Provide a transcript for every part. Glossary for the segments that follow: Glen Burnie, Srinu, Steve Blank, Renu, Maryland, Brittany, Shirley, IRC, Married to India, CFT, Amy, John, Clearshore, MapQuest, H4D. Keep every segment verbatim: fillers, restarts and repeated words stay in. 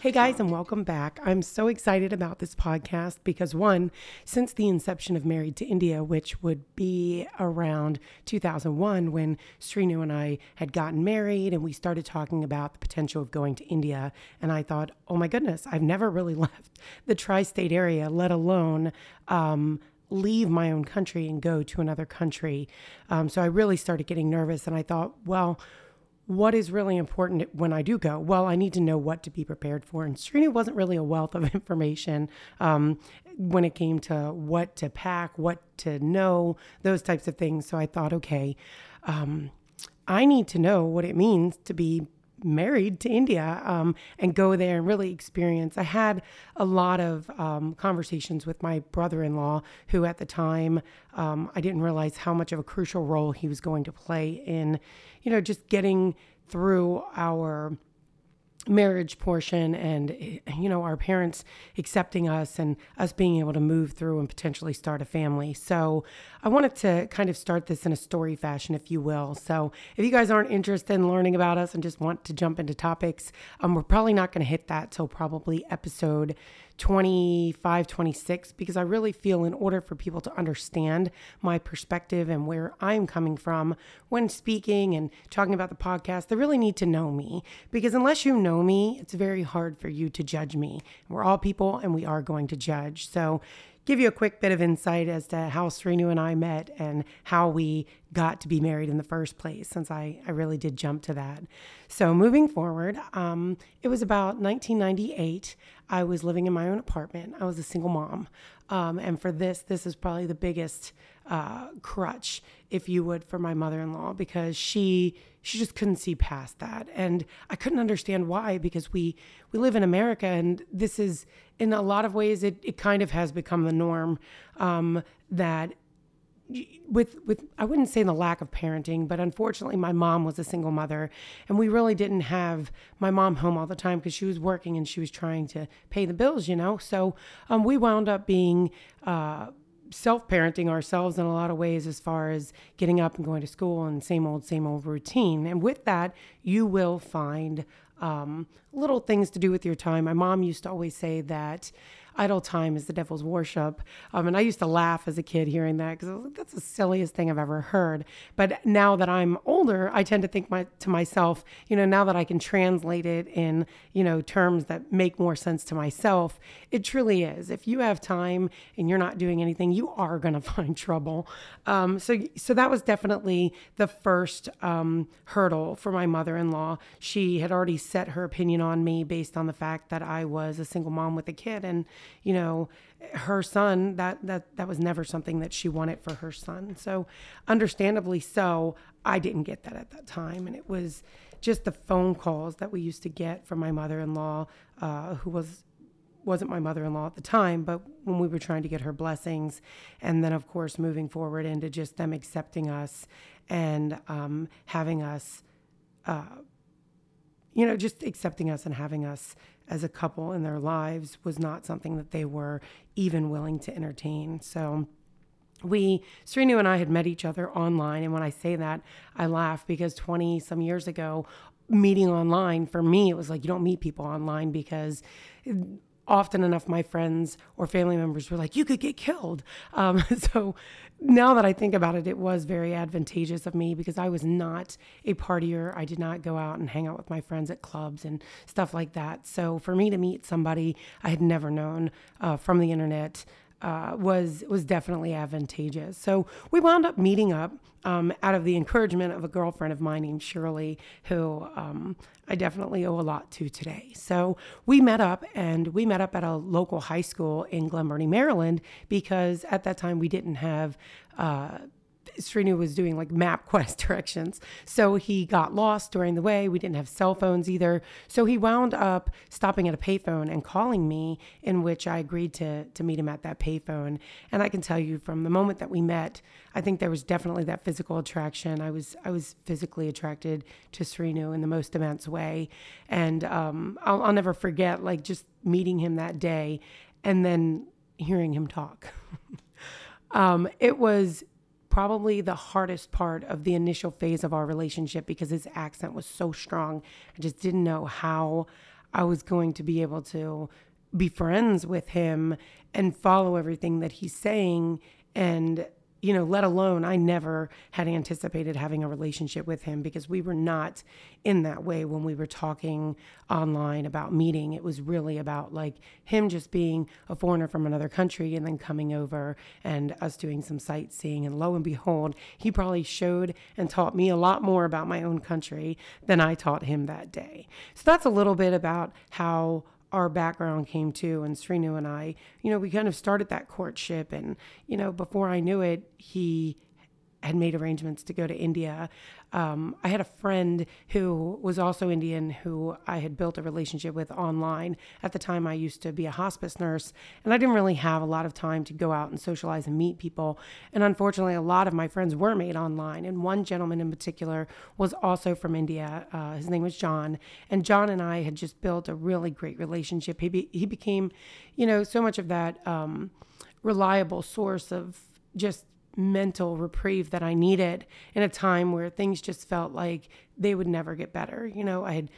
Hey guys, and welcome back. I'm so excited about this podcast because one, since the inception of Married to India, which would be around two thousand one when Srinu and I had gotten married and we started talking about the potential of going to India, and I thought, oh my goodness, I've never really left the tri-state area, let alone um, leave my own country and go to another country. Um, so I really started getting nervous and I thought, well, what is really important when I do go? Well, I need to know what to be prepared for. And Srinu wasn't really a wealth of information um, when it came to what to pack, what to know, those types of things. So I thought, okay, um, I need to know what it means to be married to India um, and go there and really experience. I had a lot of um, conversations with my brother-in-law, who at the time, um, I didn't realize how much of a crucial role he was going to play in, you know, just getting through our marriage portion and, you know, our parents accepting us and us being able to move through and potentially start a family. So I wanted to kind of start this in a story fashion, if you will. So if you guys aren't interested in learning about us and just want to jump into topics, um, we're probably not going to hit that till probably episode twenty-five, twenty-six, because I really feel in order for people to understand my perspective and where I'm coming from when speaking and talking about the podcast, they really need to know me, because unless you know me, it's very hard for you to judge me. We're all people and we are going to judge. So give you a quick bit of insight as to how Srinu and I met and how we got to be married in the first place, since I, I really did jump to that. So moving forward, um, it was about nineteen ninety-eight. I was living in my own apartment. I was a single mom. Um, and for this, this is probably the biggest uh, crutch, if you would, for my mother-in-law, because she she just couldn't see past that. And I couldn't understand why, because we, we live in America, and this is, in a lot of ways, it, it kind of has become the norm um, that with, with, I wouldn't say the lack of parenting, but unfortunately my mom was a single mother and we really didn't have my mom home all the time because she was working and she was trying to pay the bills, you know? So um, we wound up being uh, self-parenting ourselves in a lot of ways, as far as getting up and going to school and same old, same old routine. And with that, you will find Um, little things to do with your time. My mom used to always say that idle time is the devil's worship. Um, and I used to laugh as a kid hearing that, because I was like, that's the silliest thing I've ever heard. But now that I'm older, I tend to think my, to myself, you know, now that I can translate it in, you know, terms that make more sense to myself, it truly is. If you have time and you're not doing anything, you are going to find trouble. Um, so, so that was definitely the first um, hurdle for my mother-in-law. She had already set her opinion on me based on the fact that I was a single mom with a kid, and you know, her son, that, that, that was never something that she wanted for her son. So understandably so, I didn't get that at that time. And it was just the phone calls that we used to get from my mother-in-law, uh, who was, wasn't my mother-in-law at the time, but when we were trying to get her blessings. And then of course, moving forward into just them accepting us and, um, having us, uh, you know, just accepting us and having us as a couple in their lives was not something that they were even willing to entertain. So we, Srinu and I had met each other online. And when I say that, I laugh, because twenty some years ago, meeting online, for me, it was like, you don't meet people online, because it, often enough, my friends or family members were like, you could get killed. Um, so now that I think about it, it was very advantageous of me, because I was not a partier. I did not go out and hang out with my friends at clubs and stuff like that. So for me to meet somebody I had never known uh, from the internet uh, was, was definitely advantageous. So we wound up meeting up um, out of the encouragement of a girlfriend of mine named Shirley, who um, I definitely owe a lot to today. So we met up and we met up at a local high school in Glen Burnie, Maryland, because at that time we didn't have, uh, Srinu was doing like MapQuest directions. So he got lost during the way. We didn't have cell phones either. So he wound up stopping at a payphone and calling me, in which I agreed to, to meet him at that payphone. And I can tell you, from the moment that we met, I think there was definitely that physical attraction. I was, I was physically attracted to Srinu in the most immense way. And, um, I'll, I'll never forget, like, just meeting him that day and then hearing him talk. um, it was probably the hardest part of the initial phase of our relationship, because his accent was so strong. I just didn't know how I was going to be able to be friends with him and follow everything that he's saying. And, you know, let alone I never had anticipated having a relationship with him, because we were not in that way when we were talking online about meeting. It was really about like him just being a foreigner from another country and then coming over and us doing some sightseeing. And lo and behold, he probably showed and taught me a lot more about my own country than I taught him that day. So that's a little bit about how our background came to, and Srinu and I, you know, we kind of started that courtship. And, you know, before I knew it, he had made arrangements to go to India. Um, I had a friend who was also Indian who I had built a relationship with online. At the time, I used to be a hospice nurse, and I didn't really have a lot of time to go out and socialize and meet people. And unfortunately, a lot of my friends were made online. And one gentleman in particular was also from India. Uh, his name was John. And John and I had just built a really great relationship. He be- he became, you know, so much of that um, reliable source of just mental reprieve that I needed in a time where things just felt like they would never get better. You know, I had,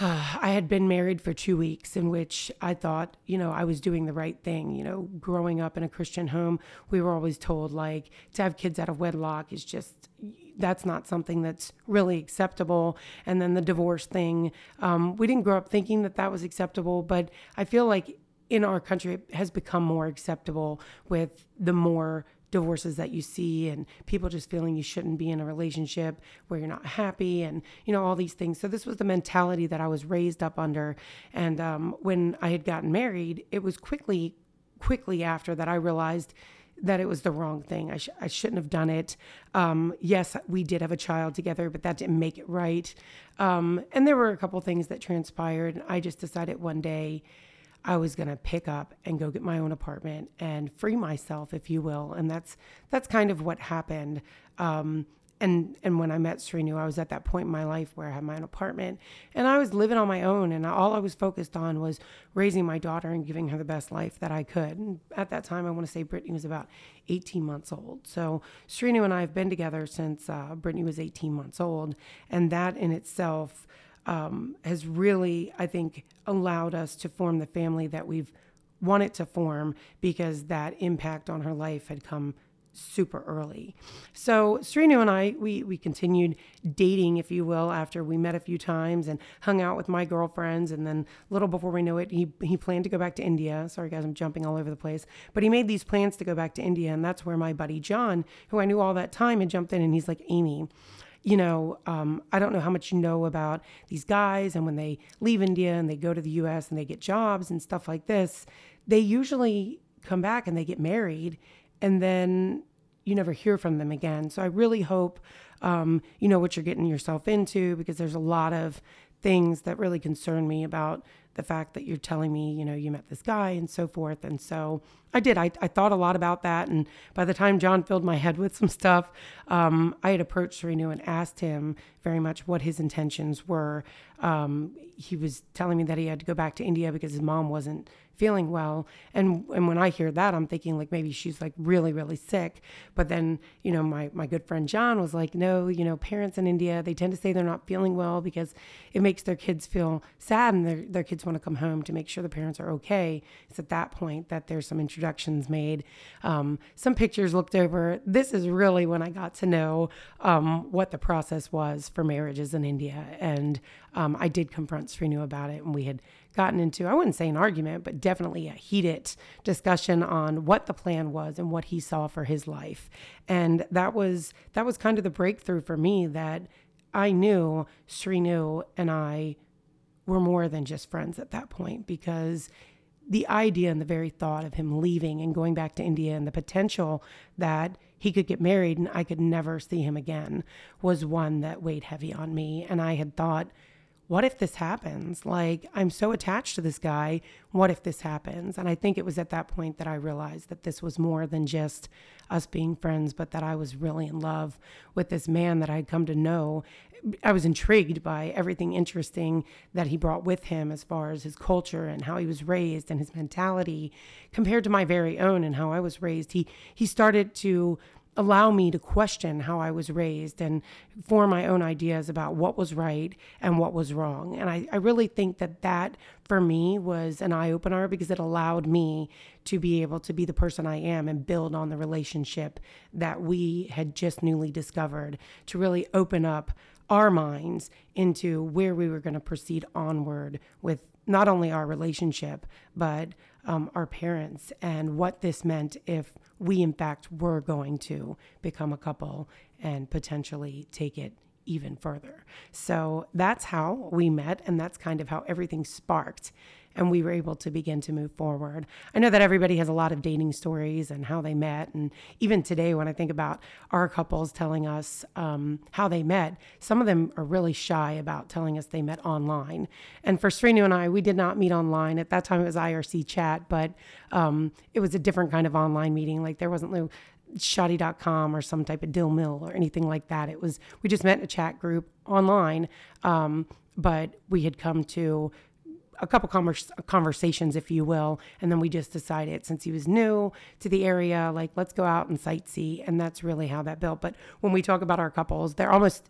uh, I had been married for two weeks in which I thought, you know, I was doing the right thing. You know, growing up in a Christian home, we were always told like to have kids out of wedlock is just, that's not something that's really acceptable. And then the divorce thing, um, we didn't grow up thinking that that was acceptable, but I feel like in our country, it has become more acceptable with the more divorces that you see and people just feeling you shouldn't be in a relationship where you're not happy and, you know, all these things. So this was the mentality that I was raised up under. And um, when I had gotten married, it was quickly, quickly after that I realized that it was the wrong thing. I, sh- I shouldn't have done it. Um, yes, we did have a child together, but that didn't make it right. Um, and there were a couple things that transpired. And I just decided one day I was going to pick up and go get my own apartment and free myself, if you will. And that's, that's kind of what happened. Um, and, and when I met Srinu, I was at that point in my life where I had my own apartment and I was living on my own. And all I was focused on was raising my daughter and giving her the best life that I could. And at that time, I want to say Brittany was about eighteen months old. So Srinu and I have been together since uh, Brittany was eighteen months old. And that in itself, Um, has really, I think, allowed us to form the family that we've wanted to form, because that impact on her life had come super early. So Srinu and I, we, we continued dating, if you will, after we met a few times and hung out with my girlfriends. And then little before we knew it, he, he planned to go back to India. Sorry guys, I'm jumping all over the place, but he made these plans to go back to India. And that's where my buddy, John, who I knew all that time, had jumped in, and he's like, Amy, you know, um, I don't know how much you know about these guys, and when they leave India and they go to the U S and they get jobs and stuff like this, they usually come back and they get married, and then you never hear from them again. So I really hope, um, you know, what you're getting yourself into, because there's a lot of things that really concern me about the fact that you're telling me, you know, you met this guy and so forth. And so I did, I, I thought a lot about that. And by the time John filled my head with some stuff, um, I had approached Srinu and asked him very much what his intentions were. Um, he was telling me that he had to go back to India because his mom wasn't feeling well. And and when I hear that, I'm thinking like, maybe she's like really, really sick. But then, you know, my, my good friend John was like, no, you know, parents in India, they tend to say they're not feeling well because it makes their kids feel sad, and their, their kids want to come home to make sure the parents are okay. It's at that point that there's some introductions made, um, some pictures looked over. This is really when I got to know um, what the process was for marriages in India. And um, I did confront Srinu about it, and we had gotten into, I wouldn't say an argument, but definitely a heated discussion on what the plan was and what he saw for his life. And that was, that was kind of the breakthrough for me, that I knew Srinu and I were more than just friends at that point, because the idea and the very thought of him leaving and going back to India and the potential that he could get married and I could never see him again was one that weighed heavy on me. And I had thought, what if this happens? Like, I'm so attached to this guy. What if this happens? And I think it was at that point that I realized that this was more than just us being friends, but that I was really in love with this man that I had come to know. I was intrigued by everything interesting that he brought with him as far as his culture and how he was raised and his mentality compared to my very own and how I was raised. He, he started to allow me to question how I was raised and form my own ideas about what was right and what was wrong. And I, I really think that that, for me, was an eye-opener, because it allowed me to be able to be the person I am and build on the relationship that we had just newly discovered, to really open up our minds into where we were going to proceed onward with not only our relationship, but um, our parents, and what this meant if we, in fact, were going to become a couple and potentially take it even further. So that's how we met, and that's kind of how everything sparked, and we were able to begin to move forward. I know that everybody has a lot of dating stories and how they met. And even today, when I think about our couples telling us um, how they met, some of them are really shy about telling us they met online. And for Srinu and I, we did not meet online. At that time, it was I R C chat, but um, it was a different kind of online meeting. Like, there wasn't no shoddy dot com or some type of dill mill or anything like that. It was, we just met in a chat group online, um, but we had come to a couple converse, conversations, if you will. And then we just decided, since he was new to the area, like, let's go out and sightsee. And that's really how that built. But when we talk about our couples, they're almost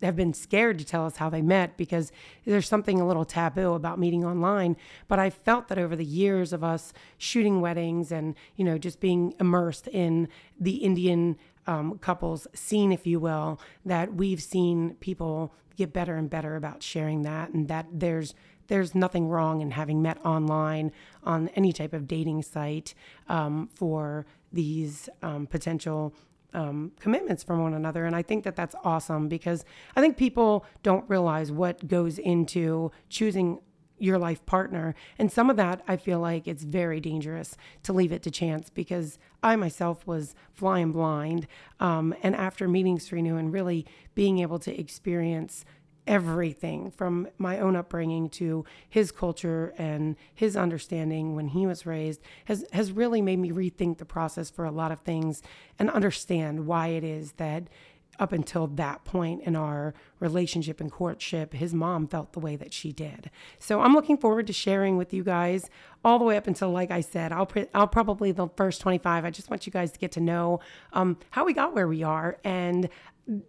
have been scared to tell us how they met, because there's something a little taboo about meeting online. But I felt that over the years of us shooting weddings and, you know, just being immersed in the Indian um, couples scene, if you will, that we've seen people get better and better about sharing that, and that there's There's nothing wrong in having met online on any type of dating site um, for these um, potential um, commitments from one another. And I think that that's awesome, because I think people don't realize what goes into choosing your life partner. And some of that, I feel like it's very dangerous to leave it to chance, because I myself was flying blind. Um, and after meeting Srinu and really being able to experience everything from my own upbringing to his culture and his understanding when he was raised has, has really made me rethink the process for a lot of things, and understand why it is that up until that point in our relationship and courtship, his mom felt the way that she did. So I'm looking forward to sharing with you guys all the way up until, like I said, I'll pr- I'll probably the first twenty-five. I just want you guys to get to know um, how we got where we are, and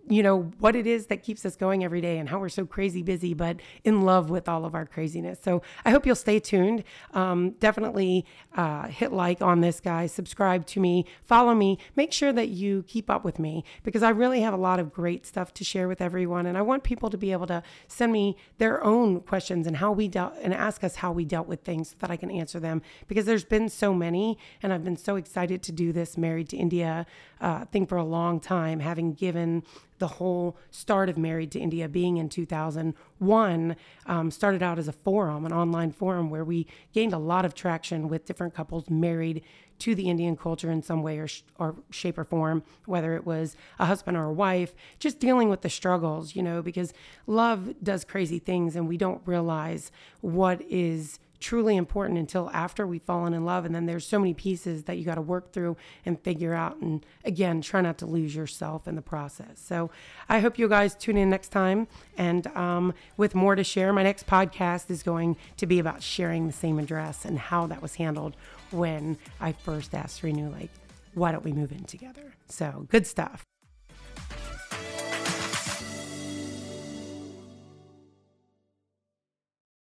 you know, what it is that keeps us going every day, and how we're so crazy busy, but in love with all of our craziness. So I hope you'll stay tuned. Um, definitely uh, hit like on this, guys. Subscribe to me, follow me, make sure that you keep up with me, because I really have a lot of great stuff to share with everyone. And I want people to be able to send me their own questions and how we dealt, and ask us how we dealt with things, so that I can answer them, because there's been so many, and I've been so excited to do this Married to India uh, thing for a long time, having given the whole start of Married to India being in two thousand one, um, started out as a forum, an online forum where we gained a lot of traction with different couples married to the Indian culture in some way or, sh- or shape or form, whether it was a husband or a wife, just dealing with the struggles, you know, because love does crazy things, and we don't realize what is truly important until after we've fallen in love. And then there's so many pieces that you got to work through and figure out. And again, try not to lose yourself in the process. So I hope you guys tune in next time, and um, with more to share. My next podcast is going to be about sharing the same address and how that was handled when I first asked Renu, like, why don't we move in together? So good stuff.